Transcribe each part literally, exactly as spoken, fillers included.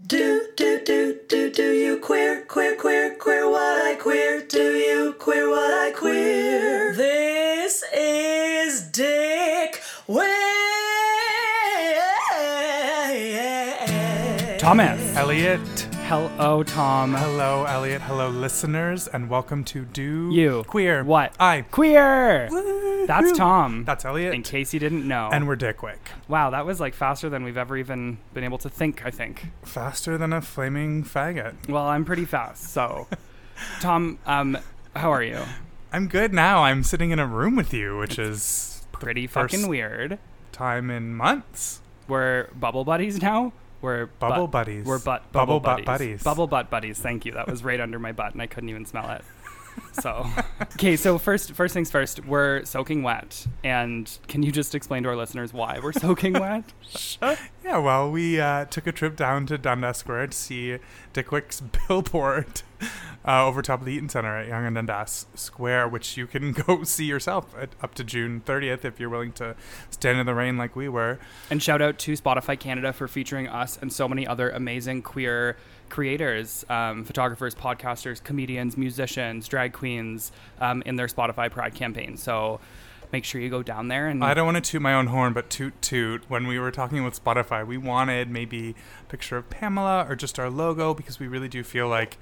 Do, do, do, do, do you queer, queer, queer, queer what I queer? Do you queer what I queer? This is Dick Wick. Thomas. Elliot. Hello, Tom. Hello, Elliot. Hello, listeners, and welcome to Do You Queer What I Queer. Woo-hoo. That's Tom. That's Elliot. In case you didn't know. And we're Dick Wick. Wow, that was like faster than we've ever even been able to think, I think. Faster than a flaming faggot. Well, I'm pretty fast, so. Tom, um, how are you? I'm good now. I'm sitting in a room with you, which it's is pretty fucking weird. Time in months. We're bubble buddies now. We're bubble butt, buddies. We're butt, bubble, bubble butt buddies. buddies. Bubble butt buddies. Thank you. That was right under my butt, and I couldn't even smell it. So, okay. So first, first things first. We're soaking wet, and can you just explain to our listeners why we're soaking wet? Yeah. Well, we uh, took a trip down to Dundas Square to see Dick Wick's billboard uh, over top of the Eaton Centre at Yonge and Dundas Square, which you can go see yourself at, up to June thirtieth if you're willing to stand in the rain like we were. And shout out to Spotify Canada for featuring us and so many other amazing queer creators, um, photographers, podcasters, comedians, musicians, drag queens, um, in their Spotify Pride campaign. So make sure you go down there. And I don't want to toot my own horn, but toot toot. When we were talking with Spotify, we wanted maybe a picture of Pamela or just our logo, because we really do feel like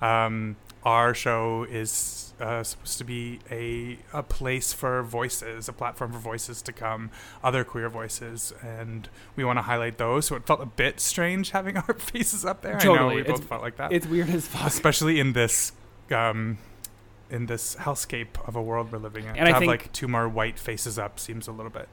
um, our show is uh, supposed to be a a place for voices, a platform for voices to come, other queer voices, and we want to highlight those. So it felt a bit strange having our faces up there. Totally. I know we it's, both felt like that. It's weird as fuck, especially in this. Um, in this hellscape of a world we're living in. And to I have like two more white faces up seems a little bit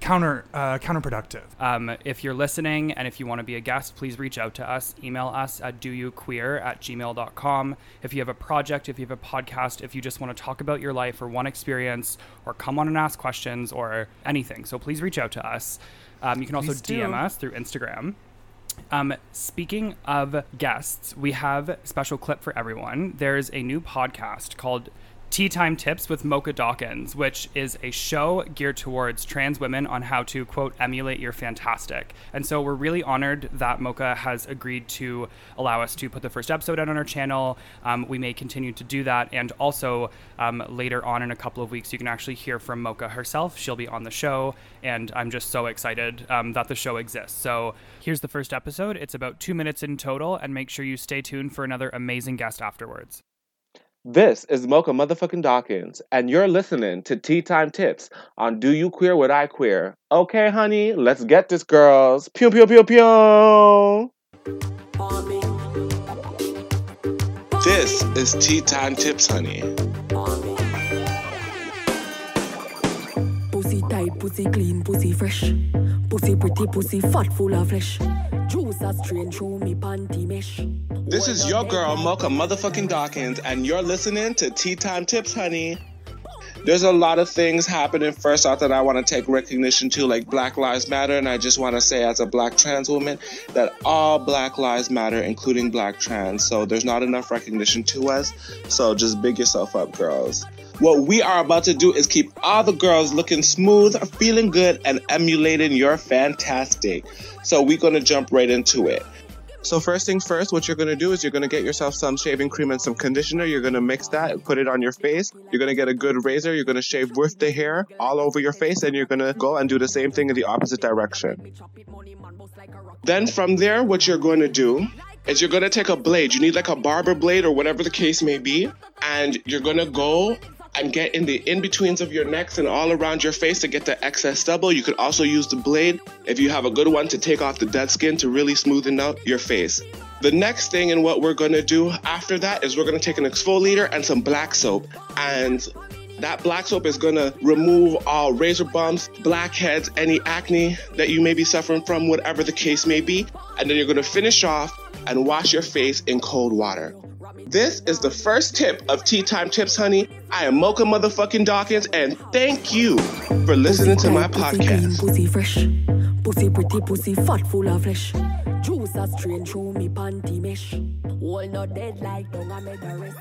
counter uh, counterproductive. Um, if you're listening and if you want to be a guest, please reach out to us. Email us at doyouqueer at gmail dot com. If you have a project, if you have a podcast, if you just want to talk about your life or one experience or come on and ask questions or anything. So please reach out to us. Um, you can also please D M do. us through Instagram. Um, speaking of guests, we have a special clip for everyone. There's a new podcast called Tea Time Tips with Mocha Dawkins, which is a show geared towards trans women on how to, quote, emulate your fantastic. And so we're really honored that Mocha has agreed to allow us to put the first episode out on our channel. Um, we may continue to do that. And also um, later on in a couple of weeks, you can actually hear from Mocha herself. She'll be on the show. And I'm just so excited um, that the show exists. So here's the first episode. It's about two minutes in total. And make sure you stay tuned for another amazing guest afterwards. This is Mocha motherfucking Dawkins, and you're listening to Tea Time Tips on Do You Queer What I Queer. Okay, honey, let's get this, girls. Pew, pew, pew, pew. This is Tea Time Tips, honey. Pussy tight, pussy clean, pussy fresh. Pussy pretty, pussy fat, full of flesh. Juice a strain through me panty mesh. This is your girl, Mocha motherfucking Dawkins, and you're listening to Tea Time Tips, honey. There's a lot of things happening first off that I want to take recognition to, like Black Lives Matter, and I just want to say as a black trans woman that all Black Lives Matter, including black trans, so there's not enough recognition to us, so just big yourself up, girls. What we are about to do is keep all the girls looking smooth, feeling good, and emulating your fantastic, so we're going to jump right into it. So first things first, what you're going to do is you're going to get yourself some shaving cream and some conditioner. You're going to mix that and put it on your face. You're going to get a good razor. You're going to shave with the hair all over your face, and you're going to go and do the same thing in the opposite direction. Then from there, what you're going to do is you're going to take a blade. You need like a barber blade or whatever the case may be, and you're going to go and get in the in-betweens of your necks and all around your face to get the excess stubble. You could also use the blade, if you have a good one, to take off the dead skin to really smoothen out your face. The next thing and what we're going to do after that is we're going to take an exfoliator and some black soap. And that black soap is going to remove all razor bumps, blackheads, any acne that you may be suffering from, whatever the case may be. And then you're going to finish off and wash your face in cold water. This is the first tip of Tea Time Tips, honey. I am Mocha motherfucking Dawkins, and thank you for listening pussy to my pussy podcast. Clean, pussy fresh, pussy pretty, pussy fat, full of flesh. Juice a strain through me panty mesh. All not dead like dung I made the rest.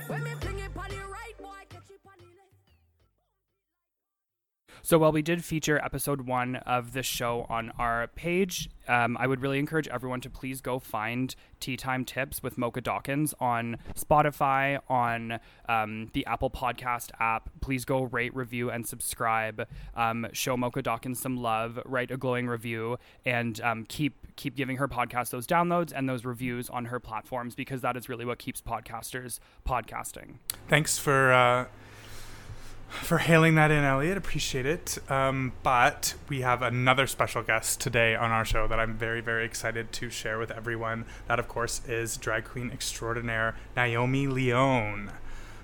So while we did feature episode one of the show on our page, um, I would really encourage everyone to please go find Tea Time Tips with Mocha Dawkins on Spotify, on um, the Apple Podcast app. Please go rate, review, and subscribe. Um, show Mocha Dawkins some love. Write a glowing review, and um, keep keep giving her podcast those downloads and those reviews on her platforms, because that is really what keeps podcasters podcasting. Thanks for... Uh... for hailing that in, Elliot. Appreciate it. Um, but we have another special guest today on our show that I'm very, very excited to share with everyone. That, of course, is drag queen extraordinaire Naomi Leone,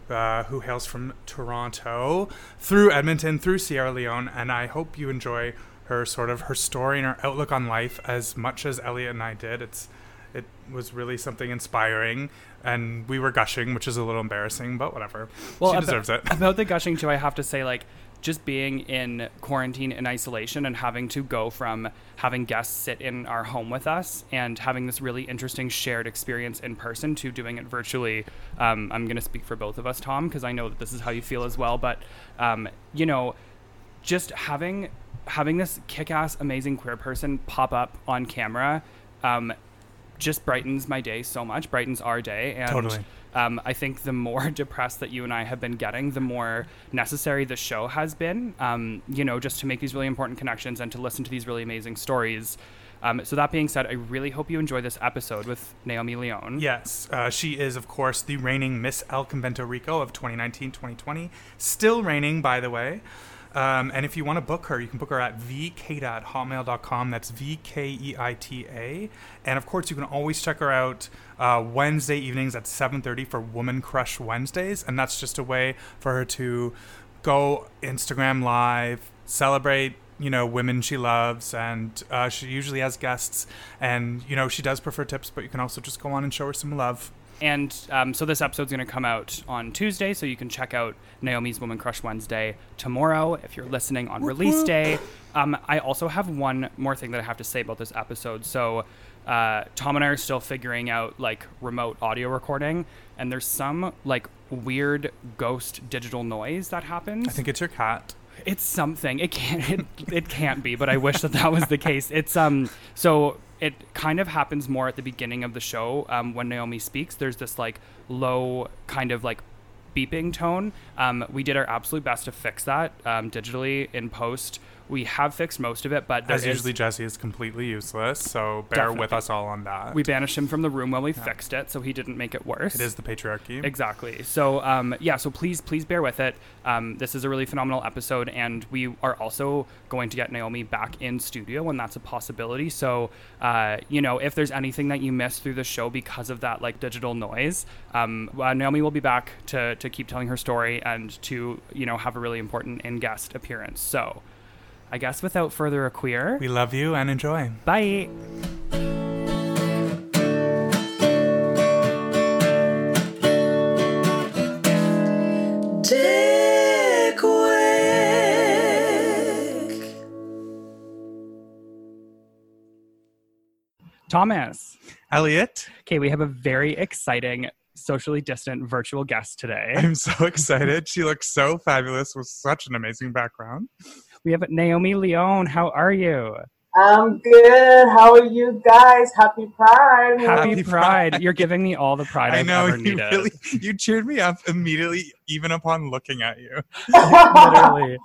uh, who hails from Toronto through Edmonton, through Sierra Leone. And I hope you enjoy her sort of her story and her outlook on life as much as Elliot and I did. It's It was really something inspiring, and we were gushing, which is a little embarrassing, but whatever. Well, she about, deserves it. About the gushing, too, I have to say, like, just being in quarantine and isolation and having to go from having guests sit in our home with us and having this really interesting shared experience in person to doing it virtually. Um, I'm going to speak for both of us, Tom, because I know that this is how you feel as well. But, um, you know, just having having this kick-ass, amazing queer person pop up on camera um just brightens my day so much, brightens our day. And totally. um, I think the more depressed that you and I have been getting, the more necessary the show has been, um, you know, just to make these really important connections and to listen to these really amazing stories. Um, so that being said, I really hope you enjoy this episode with Naomi Leone. Yes. Uh, she is, of course, the reigning Miss El Convento Rico of twenty nineteen twenty twenty. Still reigning, by the way. Um, and if you want to book her, you can book her at v k dot hotmail dot com. That's V K E I T A. And, of course, you can always check her out uh, Wednesday evenings at seven thirty for Woman Crush Wednesdays. And that's just a way for her to go Instagram Live, celebrate, you know, women she loves. And uh, she usually has guests. And, you know, she does prefer tips, but you can also just go on and show her some love. And um, so this episode's going to come out on Tuesday, so you can check out Naomi's Woman Crush Wednesday tomorrow if you're listening on release day. Um, I also have one more thing that I have to say about this episode. So uh, Tom and I are still figuring out, like, remote audio recording, and there's some, like, weird ghost digital noise that happens. I think it's your cat. It's something. It can't, it, it can't be, but I wish that that was the case. It's, um, so... It kind of happens more at the beginning of the show um, when Naomi speaks. There's this, like, low kind of, like, beeping tone. Um, we did our absolute best to fix that um, digitally in post. We have fixed most of it, but as usually is, Jesse is completely useless, so bear definitely. with us all on that. We banished him from the room while we yeah. fixed it, so he didn't make it worse. It is the patriarchy. Exactly. So, um, yeah, so please, please bear with it. Um, this is a really phenomenal episode, and we are also going to get Naomi back in studio when that's a possibility. So, uh, you know, if there's anything that you missed through the show because of that, like, digital noise, um, uh, Naomi will be back to, to keep telling her story and to, you know, have a really important in-guest appearance. So... I guess without further ado, we love you and enjoy. Bye. Dick Wick. Thomas. Elliot. Okay, we have a very exciting socially distant virtual guest today. I'm so excited. She looks so fabulous with such an amazing background. We have Naomi Leone. How are you? I'm good. How are you guys? Happy Pride. Happy, Happy Pride. Pride. You're giving me all the pride I I've know, ever you needed. Really, you cheered me up immediately, even upon looking at you. Literally.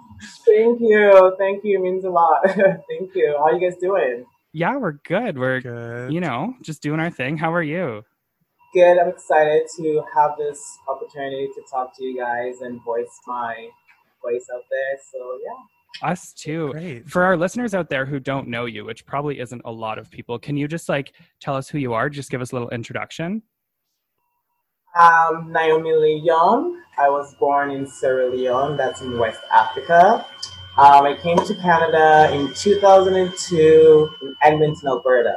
Thank you. Thank you. It means a lot. Thank you. How are you guys doing? Yeah, we're good. We're, good. you know, just doing our thing. How are you? Good. I'm excited to have this opportunity to talk to you guys and voice my voice out there. So, yeah. Us too. Great. For our listeners out there who don't know you, which probably isn't a lot of people, can you just, like, tell us who you are? Just give us a little introduction. Um, Naomi Leone. I was born in Sierra Leone, that's in West Africa. Um, I came to Canada in two thousand two in Edmonton, Alberta.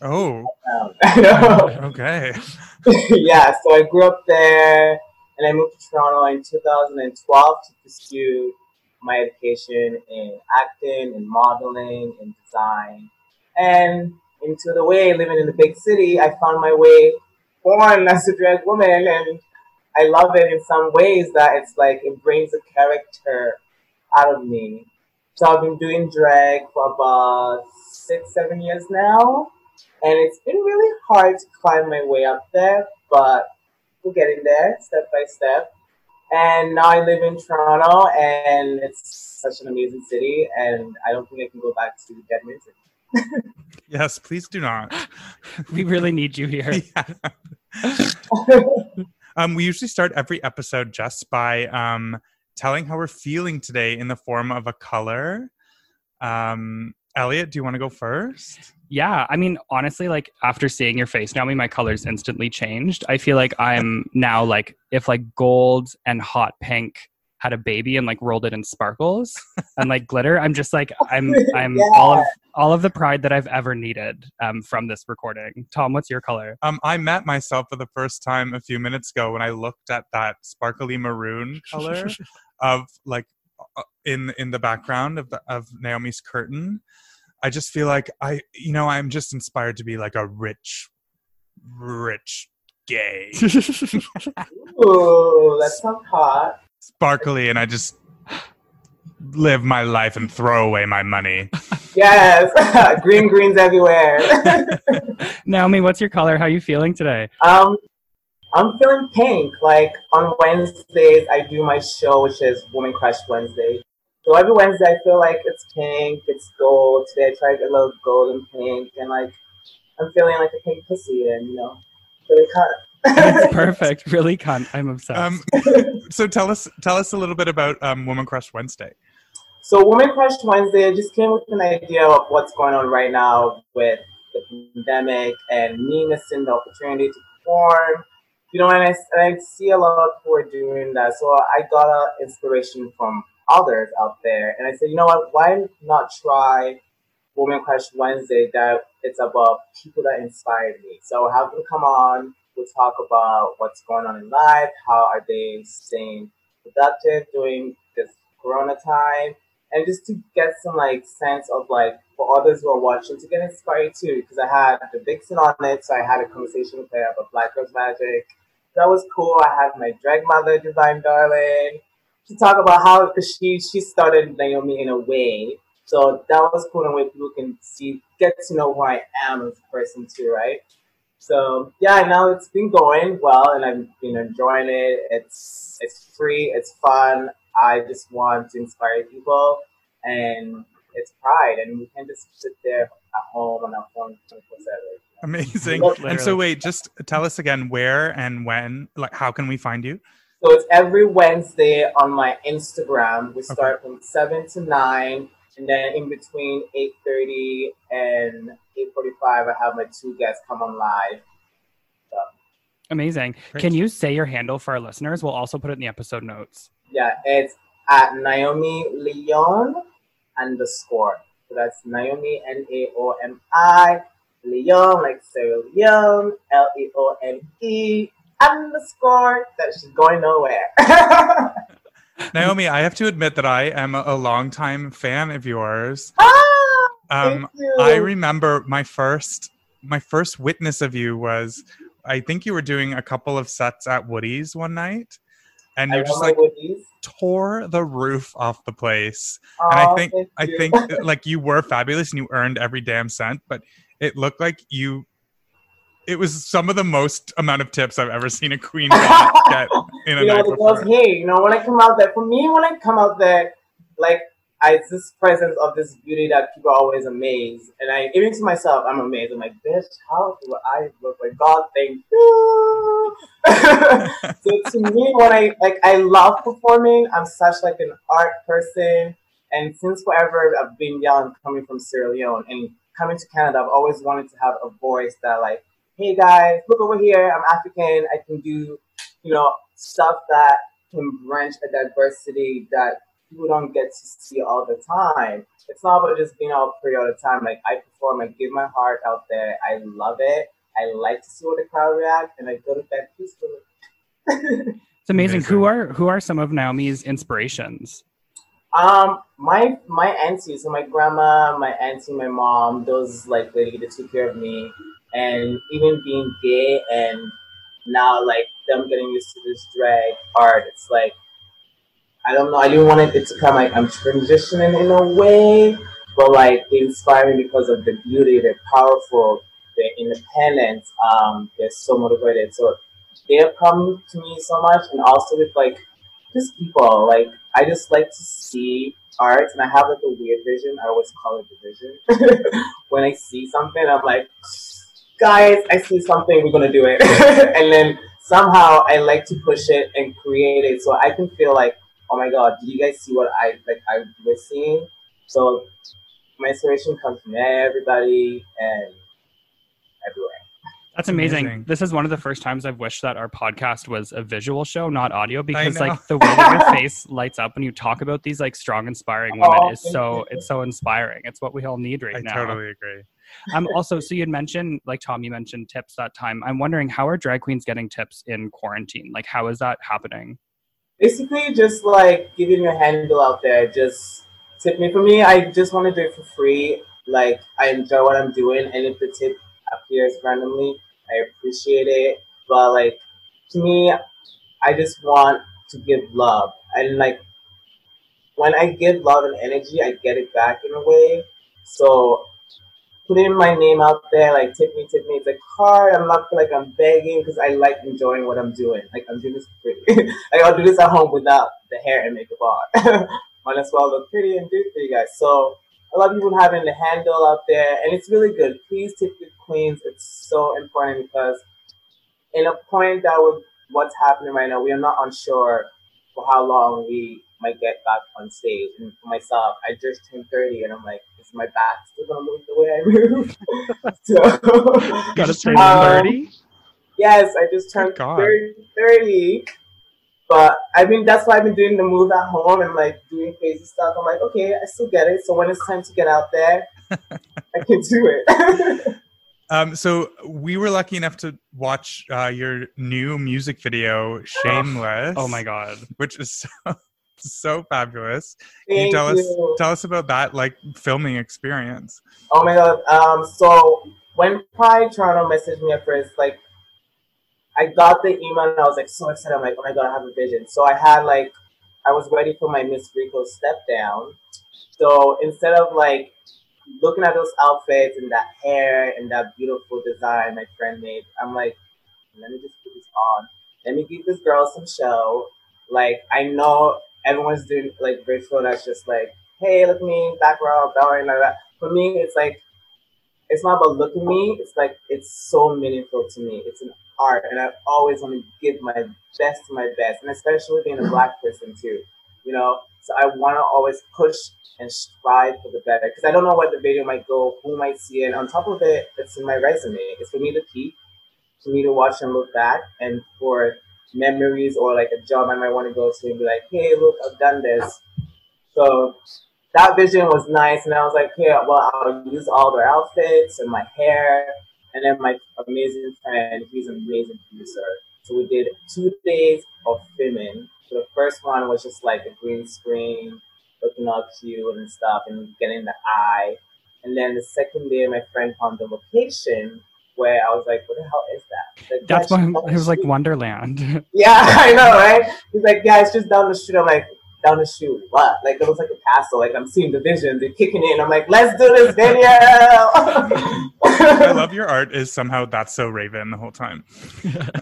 Oh. Um, I know. Okay. Yeah, so I grew up there and I moved to Toronto in two thousand twelve to pursue my education in acting, in modeling, in design, and into the way living in the big city. I found my way born as a drag woman, and I love it in some ways that it's like it brings a character out of me So I've been doing drag for about six, seven years now. And it's been really hard to climb my way up there, but we're getting there step by step. And now I live in Toronto, and it's such an amazing city, and I don't think I can go back to Edmonton. Yes, please do not. We really need you here. Yeah. um, we usually start every episode just by um, telling how we're feeling today in the form of a color. Um, Elliot, do you want to go first? Yeah, I mean, honestly, like, after seeing your face, Naomi, my colors instantly changed. I feel like I'm now, like, if, like, gold and hot pink had a baby and, like, rolled it in sparkles and, like, glitter, I'm just, like, I'm I'm yeah. all of all of the pride that I've ever needed um, from this recording. Tom, what's your color? Um, I met myself for the first time a few minutes ago when I looked at that sparkly maroon color of, like, in in the background of the, of Naomi's curtain. I just feel like I, you know, I'm just inspired to be like a rich, rich gay. Ooh, that sounds hot. Sparkly, and I just live my life and throw away my money. Yes, green greens everywhere. Naomi, what's your color? How are you feeling today? Um, I'm feeling pink. Like, on Wednesdays, I do my show, which is Woman Crush Wednesday. So every Wednesday, I feel like it's pink, it's gold. Today, I tried a little gold and pink, and, like, I'm feeling like a pink pussy and, you know, really cunt. That's perfect. Really cunt. I'm obsessed. Um, so tell us tell us a little bit about um, Woman Crush Wednesday. So Woman Crush Wednesday, I just came with an idea of what's going on right now with the pandemic and me missing the opportunity to perform. You know, and I, and I see a lot of people are doing that. So I got uh, inspiration from others out there, and I said, you know what, why not try Woman Crush Wednesday, that it's about people that inspired me. So have them come on, we'll talk about what's going on in life, how are they staying productive during this corona time, and just to get some, like, sense of, like, for others who are watching to get inspired too, because I had the Vixen on it, so I had a conversation with her about Black Lives Matter. That was cool. I had my drag mother, Divine Darling, to talk about how, because she, she started Naomi in a way. So that was cool, in a way people can see, get to know who I am as a person too, right? So yeah, now it's been going well, and I've been enjoying it. It's it's free, it's fun. I just want to inspire people, and it's Pride, and we can just sit there at home on our phone twenty-four seven. Amazing. Literally. And so wait, just tell us again where and when, like, how can we find you? So it's every Wednesday on my Instagram. We start okay. from seven to nine, and then in between eight thirty and eight forty-five, I have my two guests come on live. So. Amazing. Great. Can you say your handle for our listeners? We'll also put it in the episode notes. Yeah, it's at Naomi Leone underscore. So that's Naomi, N A O M I, Leone, like Sierra Leone, L E O N E. Underscore that she's going nowhere. Naomi, I have to admit that I am a longtime fan of yours. Ah, um, thank you. I remember my first my first witness of you was, I think you were doing a couple of sets at Woody's one night, and you just like Woody's. Tore the roof off the place. Oh, and I think I think like you were fabulous and you earned every damn cent, but it looked like you. It was some of the most amount of tips I've ever seen a queen get in a you know, night before. Girls, hey, you know, when I come out there, for me, when I come out there, like, I, it's this presence of this beauty that people are always amazed. And I, even to myself, I'm amazed. I'm like, bitch, how do I look like God? Thank you. So to me, when I, like, I love performing. I'm such, like, an art person. And since forever, I've been young, coming from Sierra Leone and coming to Canada, I've always wanted to have a voice that, like, hey guys, look over here, I'm African, I can do, you know, stuff that can branch a diversity that people don't get to see all the time. It's not about just being all pretty all the time. Like, I perform, I give my heart out there, I love it, I like to see what the crowd reacts, and I go to bed peacefully. It's amazing. amazing. Who are who are some of Naomi's inspirations? Um, my my auntie, so my grandma, my auntie, my mom, those, like, ladies that took care of me. And even being gay and now, like, them getting used to this drag art, it's like I don't know. I didn't want it, it to come like I'm transitioning in a way, but like they inspire me because of the beauty. They're powerful. They're independent. Um, they're so motivated. So they have come to me so much, and also with like just people. Like I just like to see art, and I have like a weird vision. I always call it the vision. When I see something, I'm like, guys, I see something. We're gonna do it, and then somehow I like to push it and create it, so I can feel like, oh my God, do you guys see what I like? I was seeing. So my inspiration comes from everybody and everywhere. That's amazing. amazing. This is one of the first times I've wished that our podcast was a visual show, not audio, because like the way that your face lights up when you talk about these like strong, inspiring women oh, is so, it's so inspiring. It's what we all need right I now. I totally agree. Um, also, so you'd mentioned, like Tom, you mentioned tips that time. I'm wondering, how are drag queens getting tips in quarantine? Like, how is that happening? Basically, just like giving your handle out there, just tip me. For me, I just want to do it for free. Like, I enjoy what I'm doing, and if the tip appears randomly, I appreciate it. But like, to me, I just want to give love, and like, when I give love and energy, I get it back in a way. So putting my name out there, like, tip me, tip me. It's like hard. I'm not like I'm begging, because I like enjoying what I'm doing. Like, I'm doing this pretty. Like, I'll do this at home without the hair and makeup on. Might as well look pretty and do it for you guys. So I love people having the handle out there, and it's really good. Please tip the queens. It's so important, because in a point that with what's happening right now, we are not unsure for how long we might get back on stage. And for myself, I just turned thirty, and I'm like, is my back still gonna move the way I move? So, you just turned thirty? Um, yes, I just turned thirty. But I mean, that's why I've been doing the move at home and like doing crazy stuff. I'm like, okay, I still get it. So when it's time to get out there, I can do it. Um, so we were lucky enough to watch uh, your new music video, Shameless. Oh my God. Which is so... so fabulous. Thank Can you tell you. us tell us about that like filming experience? Oh my God. Um so when Pride Toronto messaged me at first, like I got the email and I was like so excited. I'm like, oh my God, I have a vision. So I had like I was ready for my Miss Rico step down. So instead of like looking at those outfits and that hair and that beautiful design my friend made, I'm like, let me just put this on. Let me give this girl some show. Like, I know everyone's doing like virtual, that's just like, hey, look at me, background, bowing, like that. For me, it's like, it's not about look at me, it's like, it's so meaningful to me. It's an art, and I always want to give my best to my best, and especially being a Black person too, you know? So I want to always push and strive for the better, because I don't know where the video might go, who might see it, and on top of it, it's in my resume. It's for me to keep, for me to watch and look back, and for memories or like a job I might want to go to and be like, hey, look, I've done this. So that vision was nice, and I was like, hey, well, I'll use all their outfits and my hair, and then my amazing friend, he's an amazing producer. So we did two days of filming. So the first one was just like a green screen, looking all cute and stuff and getting the eye. And then the second day, my friend found the location where I was like, what the hell is that? Like, that's when it was like Wonderland. Yeah, I know, right? He's like, yeah, it's just down the street. I'm like, down the street, what? Like, it was like a castle. Like, I'm seeing the vision. They're kicking in. I'm like, let's do this video. I love your art is somehow that's so Raven the whole time.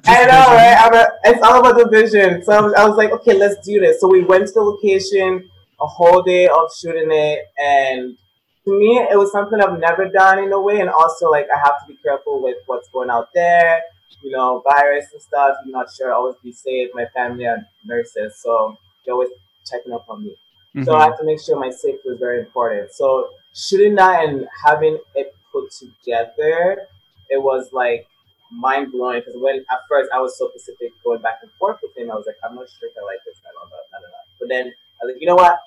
I know, right? I'm a, it's all about the vision. So I was, I was like, okay, let's do this. So we went to the location, a whole day of shooting it, and to me, it was something I've never done in a way, and also, like, I have to be careful with what's going out there, you know, virus and stuff. I'm not sure. I always be safe. My family are nurses, so they're always checking up on me. Mm-hmm. So I have to make sure my safety was very important. So shooting that and having it put together, it was, like, mind-blowing, because when, at first, I was so specific going back and forth with him. I was like, I'm not sure if I like this. I don't know. I don't know. But then I was like, you know what?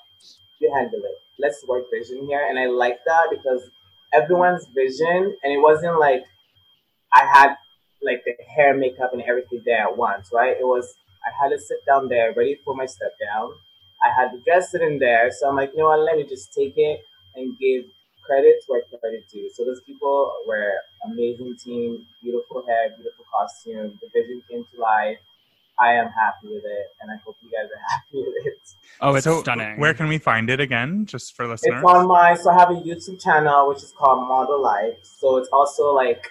You handle it. Let's work vision here. And I like that, because everyone's vision, and it wasn't like I had like the hair, makeup, and everything there at once, right? It was, I had to sit down there ready for my step down. I had to dress it in there. So I'm like, you know what, let me just take it and give credit where credit due. So those people were amazing team, beautiful hair, beautiful costume. The vision came to life. I am happy with it, and I hope you guys are happy with it. Oh, it's so stunning. Where can we find it again, just for listeners? It's on my, so I have a YouTube channel, which is called Model Life. So it's also like,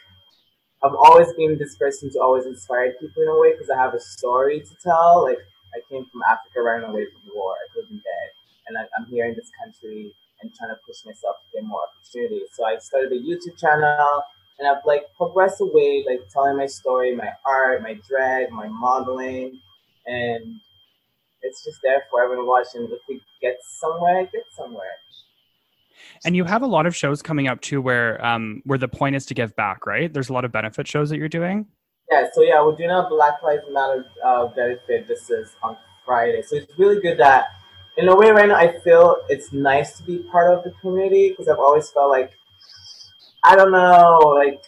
I've always been this person to always inspire people in a way, because I have a story to tell. Like, I came from Africa running away from war. I could be dead. And I, I'm here in this country and trying to push myself to get more opportunities. So I started a YouTube channel, and I've like progressed away, like telling my story, my art, my drag, my modeling, and it's just there for everyone watching. If we get somewhere, I get somewhere. And you have a lot of shows coming up too, where um, where the point is to give back, right? There's a lot of benefit shows that you're doing. Yeah, so yeah, we're doing a Black Lives Matter uh, benefit. This is on Friday, so it's really good that, in a way, right now I feel it's nice to be part of the community, because I've always felt like, I don't know, like,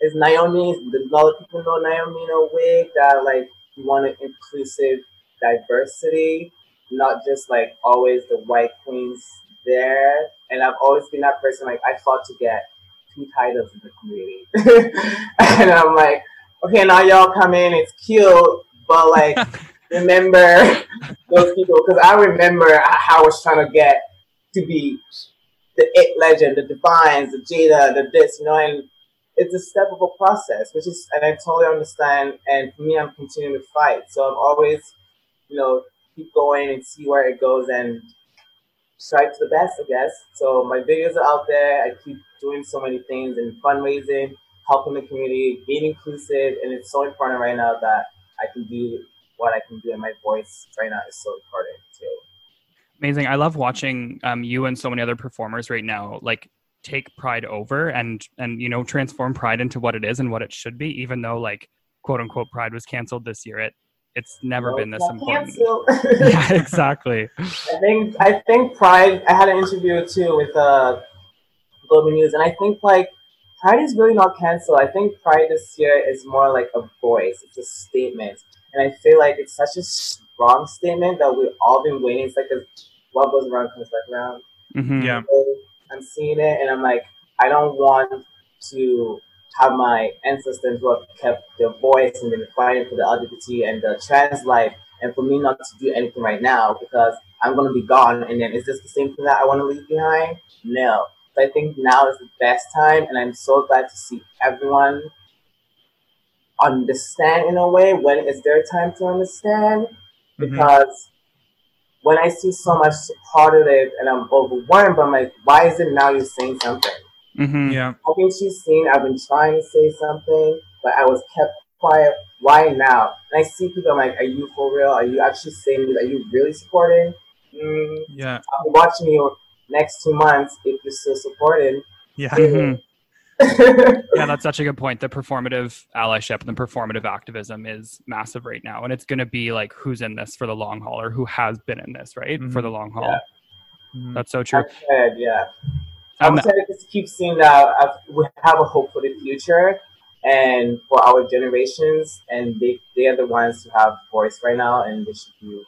is Naomi, a lot of people know Naomi in a way that, like, you want an inclusive diversity, not just, like, always the white queens there. And I've always been that person, like, I fought to get two titles in the community. And I'm like, okay, now y'all come in, it's cute, but, like, remember those people. Because I remember how I was trying to get to be the it legend, the Divines, the Jada, the this, you know, and it's a step of a process, which is, and I totally understand, and for me, I'm continuing to fight. So I'm always, you know, keep going and see where it goes and strive to the best, I guess. So my videos are out there. I keep doing so many things and fundraising, helping the community, being inclusive, and it's so important right now that I can do what I can do, and my voice right now is so important too. Amazing. I love watching um, you and so many other performers right now, like, take Pride over and, and, you know, transform Pride into what it is and what it should be, even though, like, quote unquote, Pride was canceled this year. It It's never no, been this important. Yeah, exactly. I think, I think Pride, I had an interview too with uh, Global News, and I think, like, Pride is really not canceled. I think Pride this year is more like a voice. It's a statement. And I feel like it's such a strong statement that we've all been waiting. It's like a, what goes around comes back around. Mm-hmm, yeah. So I'm seeing it, and I'm like, I don't want to have my ancestors who have kept their voice and been fighting for the L G B T and the trans life, and for me not to do anything right now because I'm going to be gone. And then is this the same thing that I want to leave behind? No. So I think now is the best time, and I'm so glad to see everyone understand in a way when it's their time to understand, because mm-hmm. when I see so much supportive and I'm overwhelmed, I'm like, why is it now you're saying something? Mm-hmm, yeah, I think she's seen I've been trying to say something, but I was kept quiet. Why now? And I see people, I'm like, are you for real? Are you actually saying this? Are you really supporting? Mm, yeah, I'll be watching you next two months if you're still supporting. Yeah. Mm-hmm. Yeah, that's such a good point. The performative allyship and the performative activism is massive right now, and it's going to be like, who's in this for the long haul, or who has been in this, right? Mm-hmm. For the long haul. Yeah. Mm-hmm. That's so true. Said, yeah, I'm um, excited to keep seeing that I've, we have a hope for the future and for our generations, and they they are the ones who have voice right now, and they should do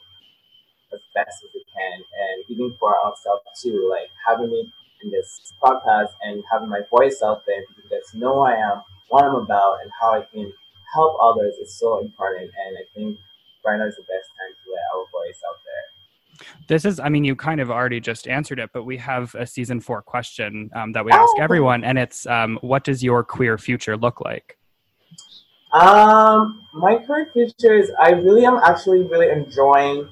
as best as they can, and even for ourselves too, like having it in this podcast and having my voice out there, because know who I am, what I'm about, and how I can help others is so important. And I think right now is the best time to let our voice out there. This is, I mean, you kind of already just answered it, but we have a season four question um, that we ask oh. everyone, and it's, um, what does your queer future look like? Um, my queer future is, I really am actually really enjoying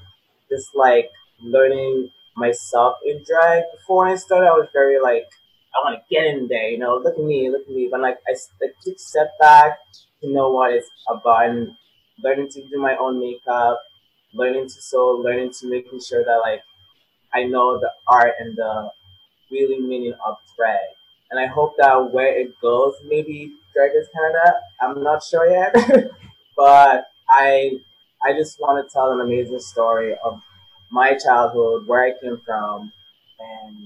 this, like, learning myself in drag. Before I started, I was very like, I want to get in there, you know, look at me, look at me. But like, I like, took a step back to know what it's about, and learning to do my own makeup, learning to sew, learning to making sure that, like, I know the art and the really meaning of drag. And I hope that where it goes, maybe Drag Race Canada, I'm not sure yet, but I I just want to tell an amazing story of my childhood, where I came from, and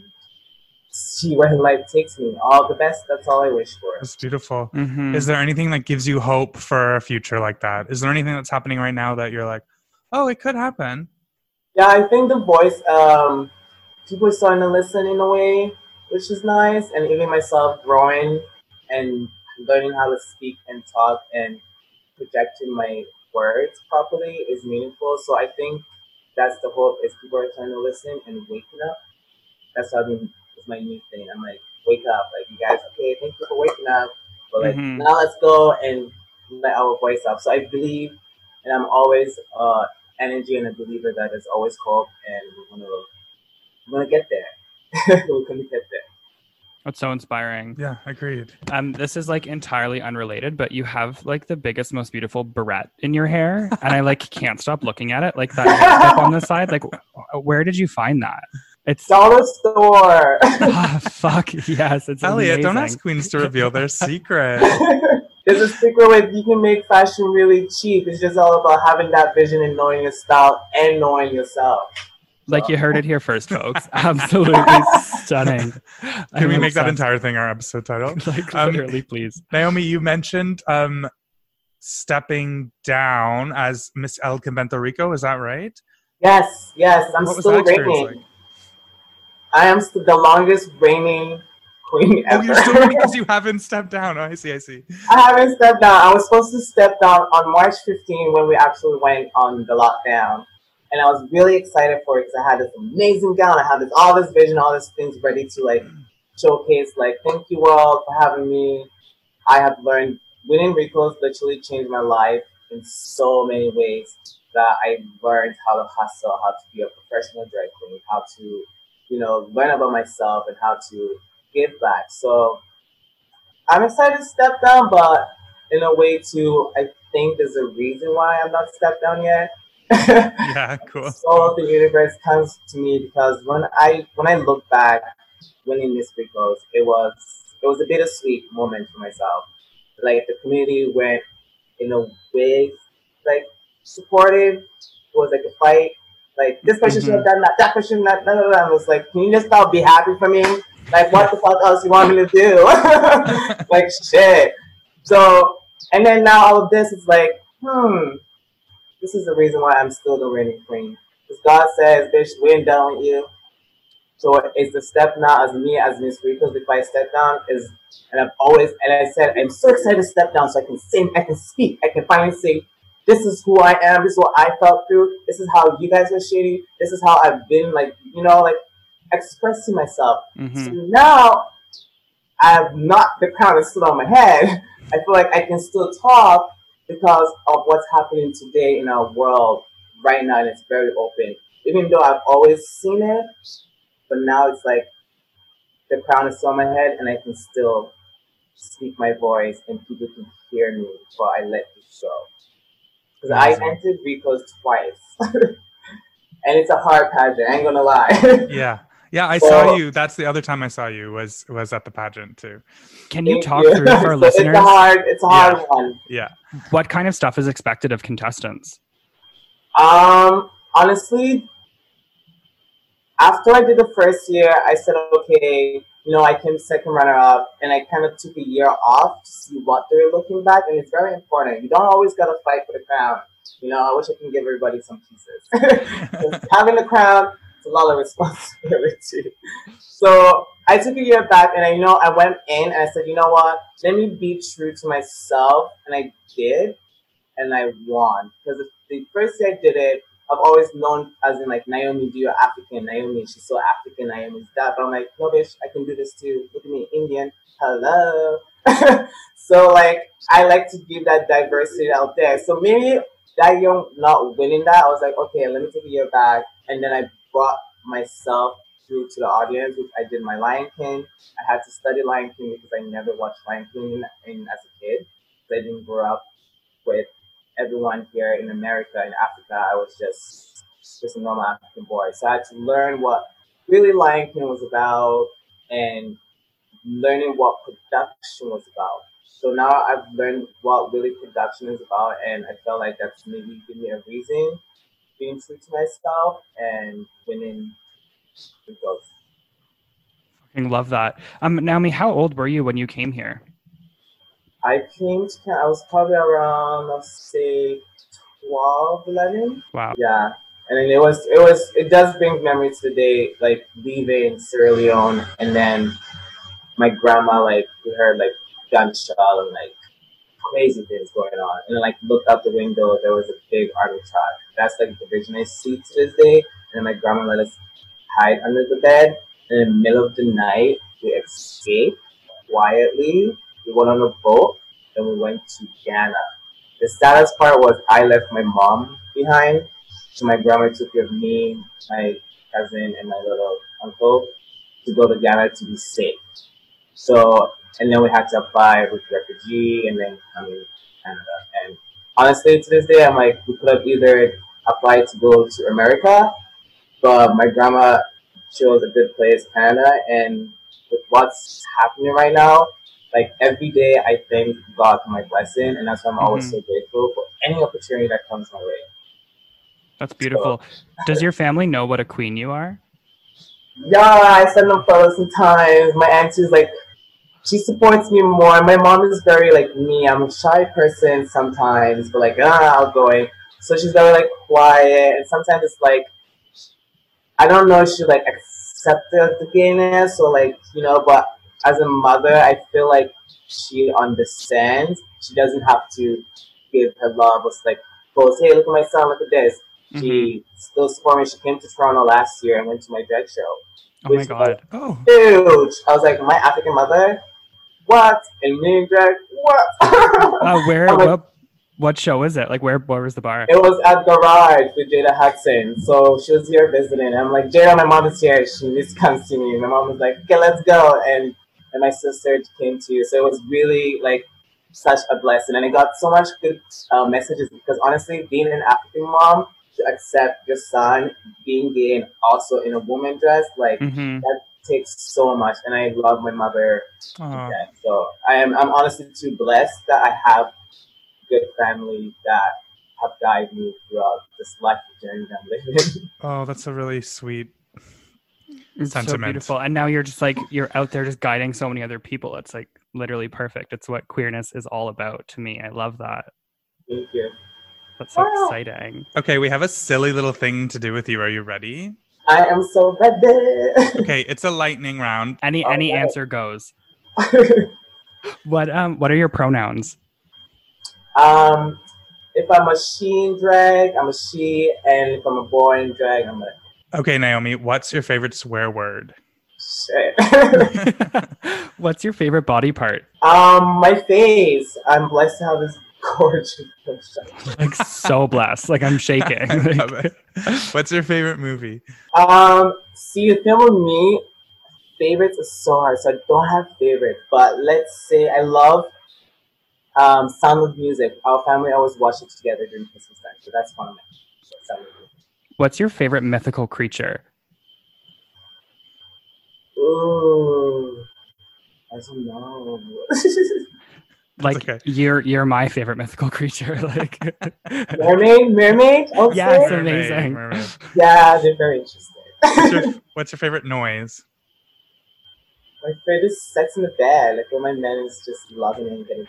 see where life takes me. All the best. That's all I wish for. That's beautiful. Mm-hmm. Is there anything that gives you hope for a future like that? Is there anything that's happening right now that you're like, oh, it could happen? Yeah, I think the voice, um, people are starting to listen in a way, which is nice. And even myself growing and learning how to speak and talk and projecting my words properly is meaningful. So I think that's the whole, is people are trying to listen and waking up. That's what I've been, it's my new thing. I'm like, wake up. Like, you guys, okay, thank you for waking up. But like, mm-hmm. now let's go and let our voice up. So I believe, and I'm always uh, energy and a believer that there's always hope, and we're going to we're gonna get there. We're going to get there. That's so inspiring. Yeah, agreed. Um, this is like entirely unrelated, but you have like the biggest, most beautiful barrette in your hair. And I like can't stop looking at it. Like that hair on the side. Like, where did you find that? It's Dollar Store. Ah, fuck. Yes. It's Elliot, amazing. Don't ask queens to reveal their secret. There's a secret way you can make fashion really cheap. It's just all about having that vision and knowing your style and knowing yourself. Like you heard it here first, folks. Absolutely stunning. Can I we make sense. That entire thing our episode title? Like um, literally, please. Naomi, you mentioned um, stepping down as Miss El Convento Rico. Is that right? Yes, yes. I'm what still reigning. Like? I am st- the longest reigning queen ever. Oh, you're still because you haven't stepped down. Oh, I see, I see. I haven't stepped down. I was supposed to step down on March fifteenth when we actually went on the lockdown. And I was really excited for it because I had this amazing gown. I had this all this vision, all these things ready to like showcase. Like, thank you all for having me. I have learned winning Rico's literally changed my life in so many ways that I learned how to hustle, how to be a professional drag queen, how to, you know, learn about myself and how to give back. So I'm excited to step down, but in a way too, I think there's a reason why I'm not stepped down yet. Yeah, cool. So the universe comes to me because when I when I look back, winning Miss Rico's, it was it was a bittersweet moment for myself. Like the community went in a way, like supportive. It was like a fight. Like this person mm-hmm. should have done that. That person not. Blah, blah, blah. I was like, can you just stop? Be happy for me. Like what the fuck else you want me to do? Like shit. So and then now all of this is like, hmm. This is the reason why I'm still the reigning queen. Because God says, bitch, we ain't done with you. So it's the step now as me, as Miss Rico's, if I step down, is, and I've always, and I said, I'm so excited to step down so I can sing, I can speak, I can finally say, this is who I am, this is what I felt through, this is how you guys are shitty, this is how I've been, like, you know, like, expressing myself. Mm-hmm. So now, I have not, the crown is still on my head. I feel like I can still talk, because of what's happening today in our world right now, and it's very open. Even though I've always seen it, but now it's like the crown is still on my head, and I can still speak my voice, and people can hear me before I let it show. Because I entered Rico's twice, and it's a hard pageant. I ain't gonna lie. Yeah. Yeah, I so, saw you. That's the other time I saw you was was at the pageant too. Can you talk you. through for our so listeners? It's a hard, it's a hard yeah. one. Yeah. What kind of stuff is expected of contestants? Um, honestly, after I did the first year, I said, okay, you know, I came second runner up, and I kind of took a year off to see what they were looking back, and it's very important. You don't always gotta fight for the crown. You know, I wish I can give everybody some pieces. Having the crown. It's a lot of responsibility. So I took a year back, and I, you know, I went in and I said, you know what? Let me be true to myself, and I did, and I won. Because the first day I did it, I've always known as in like Naomi, do you're African? Naomi, she's so African. Naomi's that, but I'm like, no, bitch, I can do this too. Look at me, Indian. Hello. So like, I like to give that diversity out there. So maybe that young not winning that, I was like, okay, let me take a year back, and then I brought myself through to the audience, which I did my Lion King. I had to study Lion King because I never watched Lion King in, in, as a kid. So I didn't grow up with everyone here in America, in Africa. I was just, just a normal African boy. So I had to learn what really Lion King was about and learning what production was about. So now I've learned what really production is about, and I felt like that's maybe give me a reason being true to myself and winning the goals. Fucking love that. Um, Naomi, how old were you when you came here? I came to I was probably around, let's say, twelve, eleven. Wow. Yeah. And then it was, it was, it does bring memories to the day, like leaving Sierra Leone, and then my grandma, like, we heard like gunshot and like crazy things going on. And I, like, looked out the window. There was a big arbitrage. That's, like, the Virginist seats to this day. And my grandma let us hide under the bed. And in the middle of the night, we escaped quietly. We went on a boat, and we went to Ghana. The saddest part was I left my mom behind. So my grandma took care of me, my cousin, and my little uncle to go to Ghana to be safe. So, and then we had to apply with refugee and then come to Canada. And honestly, to this day, I'm like, we could have either applied to go to America, but my grandma chose a good place, Canada. And with what's happening right now, like every day, I thank God for my blessing. And that's why I'm mm-hmm. always so grateful for any opportunity that comes my way. That's beautiful. So, does your family know what a queen you are? Yeah, I send them photos sometimes. My aunt is like, she supports me more. My mom is very like me. I'm a shy person sometimes, but like, ah, outgoing. So she's very like quiet. And sometimes it's like, I don't know if she like accepted the gayness or like, you know, but as a mother, I feel like she understands. She doesn't have to give her love or like, goes, hey, look at my son, look at this. Mm-hmm. She still supports me. She came to Toronto last year and went to my drag show. Oh my God. Oh. Huge. I was like, my African mother? What? And me drag? What? uh, where? Like, what, what show was it? Like, where, where was the bar? It was at Garage with Jada Hackson. So she was here visiting. I'm like, Jada, my mom is here. She needs to come see me. My mom was like, okay, let's go. And, and my sister came too. So it was really like, such a blessing, and I got so much good uh, messages because honestly, being an African mom to accept your son being gay and also in a woman dress, like mm-hmm. that takes so much. And I love my mother, again, so I am. I'm honestly too blessed that I have good family that have guided me throughout this life journey that I'm living. Oh, that's a really sweet it's sentiment. So beautiful, and now you're just like you're out there just guiding so many other people. It's like. Literally perfect. It's what queerness is all about to me. I love that. Thank you. That's so wow. exciting. Okay, we have a silly little thing to do with you. Are you ready? I am so ready. Okay, it's a lightning round. Any okay. any answer goes. What um what are your pronouns? Um if I'm a she in drag, I'm a she, and if I'm a boy in drag, I'm a Okay, Naomi, what's your favorite swear word? Shit. What's your favorite body part? Um, my face. I'm blessed to have this gorgeous face. Like so blessed. Like I'm shaking. Like... What's your favorite movie? Um, see, the thing with me, favorites are so hard, so I don't have favorites. But let's say I love um Sound of Music. Our family always watched it together during Christmas time, so that's one of my Sound of Music. What's your favorite mythical creature? Ooh, I don't know. Like okay. you're you're my favorite mythical creature. Like mermaid, mermaid. Okay. Yeah, it's amazing. Mermaid, mermaid. Yeah, they're very interesting. what's, your, what's your favorite noise? My favorite is sex in the bed. Like when my man is just loving and getting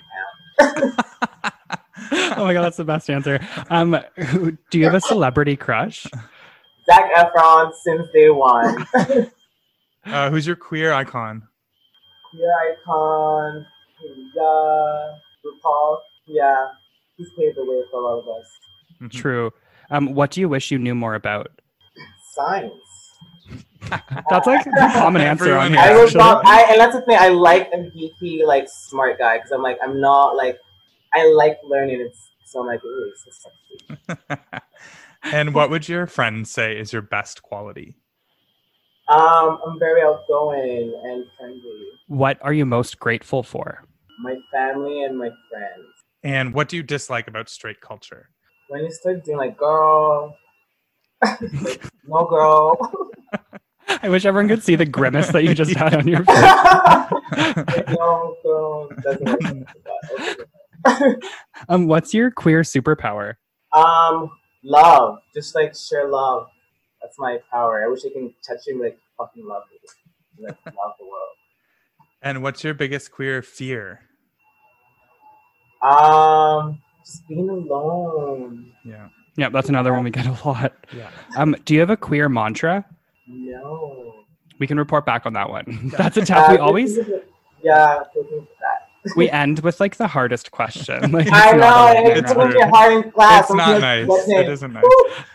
down. Oh my God, that's the best answer. Um, do you have a celebrity crush? Zac Efron since day one. Uh, who's your queer icon? Queer icon, yeah, RuPaul, yeah. He's paved the way for a lot of us. Mm-hmm. True. Um, what do you wish you knew more about? Science. That's like the common answer on here. I was not, I, and that's the thing. I like a geeky, like smart guy because I'm like I'm not like I like learning. It's so I'm like ooh, it's so sexy. And what would your friends say is your best quality? Um, I'm very outgoing and friendly. What are you most grateful for? My family and my friends. And what do you dislike about straight culture? When you start doing like, girl, like, no girl. I wish everyone could see the grimace that you just had on your face. No girl. Doesn't um, what's your queer superpower? Um, love. Just like share love. That's my power. I wish I can touch him like fucking love it. Like love the world. And what's your biggest queer fear? Um, just being alone. Yeah. Yeah, that's another one we get a lot. Yeah. Um, do you have a queer mantra? No. We can report back on that one. Yeah. That's a tough. We always. Yeah, thank you for that. We end with like the hardest question. Like, I know, it's going to be hard in class. It's I'm not nice. It isn't nice.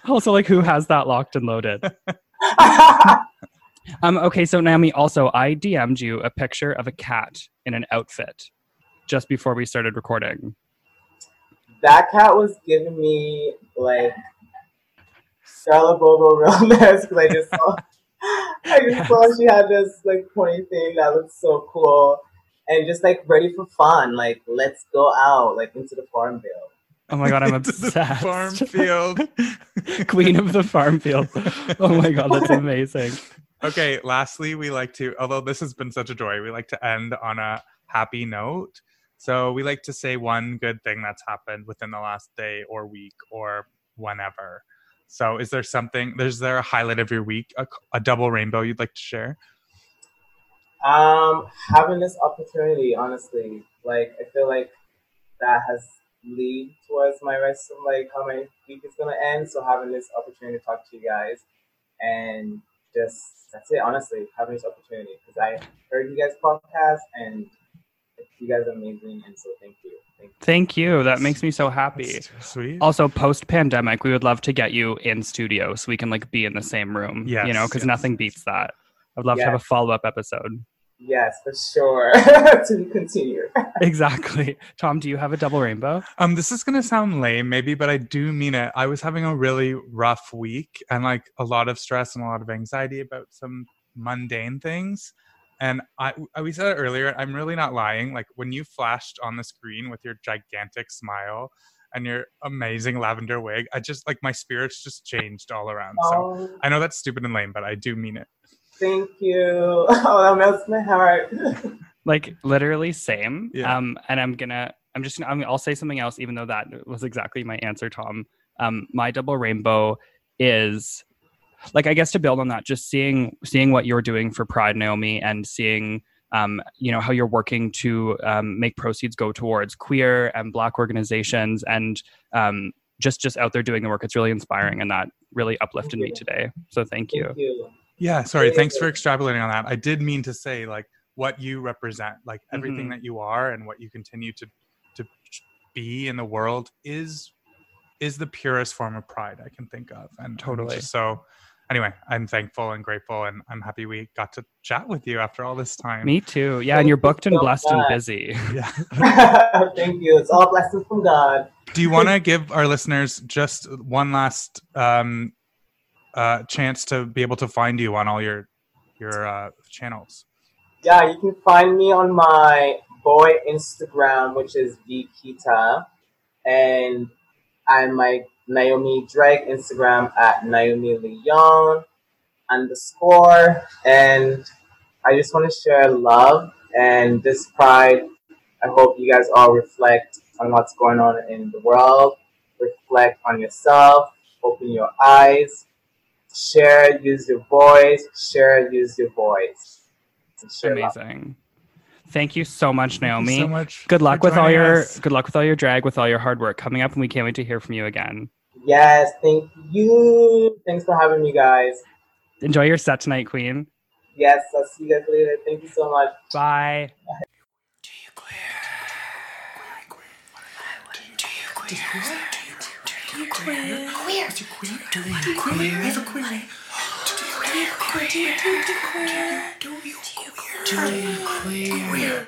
Also, like, who has that locked and loaded? um. Okay, so Naomi, also, I D M'd you a picture of a cat in an outfit just before we started recording. That cat was giving me, like, Scarlet Bobo realness, because I just saw, I just yes. saw she had this, like, pointy thing that looked so cool. And just, like, ready for fun. Like, let's go out, like, into the farm field. Oh, my God, I'm obsessed. Farm field. Queen of the farm field. Oh, my God, that's amazing. Okay, lastly, we like to, although this has been such a joy, we like to end on a happy note. So we like to say one good thing that's happened within the last day or week or whenever. So is there something, is there a highlight of your week, a, a double rainbow you'd like to share? Um, having this opportunity, honestly, like, I feel like that has lead towards my rest of, like, how my week is going to end. So having this opportunity to talk to you guys and just, that's it, honestly, having this opportunity. Because I heard you guys' podcast and you guys are amazing, and so thank you. Thank you. Thank you. That makes me so happy. Sweet. Also, post-pandemic, we would love to get you in studio so we can, like, be in the same room, yes, you know, because yes. nothing beats that. I'd love yes. to have a follow-up episode. Yes, for sure. To continue. Exactly. Tom, do you have a double rainbow? Um, this is going to sound lame maybe, but I do mean it. I was having a really rough week and, like, a lot of stress and a lot of anxiety about some mundane things. And I, we said it earlier, I'm really not lying. Like, when you flashed on the screen with your gigantic smile and your amazing lavender wig, I just, like, my spirits just changed all around. Oh. So I know that's stupid and lame, but I do mean it. Thank you. Oh, that melts my heart. Like, literally same. Yeah. Um, and I'm going to, I'm just, I'm, I'll say something else, even though that was exactly my answer, Tom. Um, my double rainbow is... Like, I guess to build on that, just seeing seeing what you're doing for Pride, Naomi, and seeing, um, you know, how you're working to um, make proceeds go towards queer and Black organizations, and um, just, just out there doing the work. It's really inspiring, and that really uplifted me today. So thank you. Thank you. Yeah, sorry. Thanks for extrapolating on that. I did mean to say, like, what you represent, like, everything mm-hmm. that you are and what you continue to to be in the world is is the purest form of pride I can think of. And totally. So... Anyway, I'm thankful and grateful, and I'm happy we got to chat with you after all this time. Me too. Yeah, and you're booked and blessed and busy. Yeah. Thank you. It's all blessings from God. Do you want to give our listeners just one last um, uh, chance to be able to find you on all your your uh, channels? Yeah, you can find me on my boy Instagram, which is vkita, and I'm my Naomi Drag Instagram at Naomi Leone underscore. And I just want to share love and this Pride. I hope you guys all reflect on what's going on in the world. Reflect on yourself. Open your eyes. Share. Use your voice. Share. Use your voice. Amazing. Love. Thank you so much, Naomi. Thank you so much. Good luck with all your us. good luck with all your drag, with all your hard work coming up, and we can't wait to hear from you again. Yes, thank you. Thanks for having me, guys. Enjoy your set tonight, Queen. Yes, I'll see you guys later. Thank you so much. Bye. Bye. Do you queer? Queer, queer. Do you queer? Do you queer? Do you queer? Do you queer? Do you queer? Do you queer? Do you queer? Do you queer? Do you queer?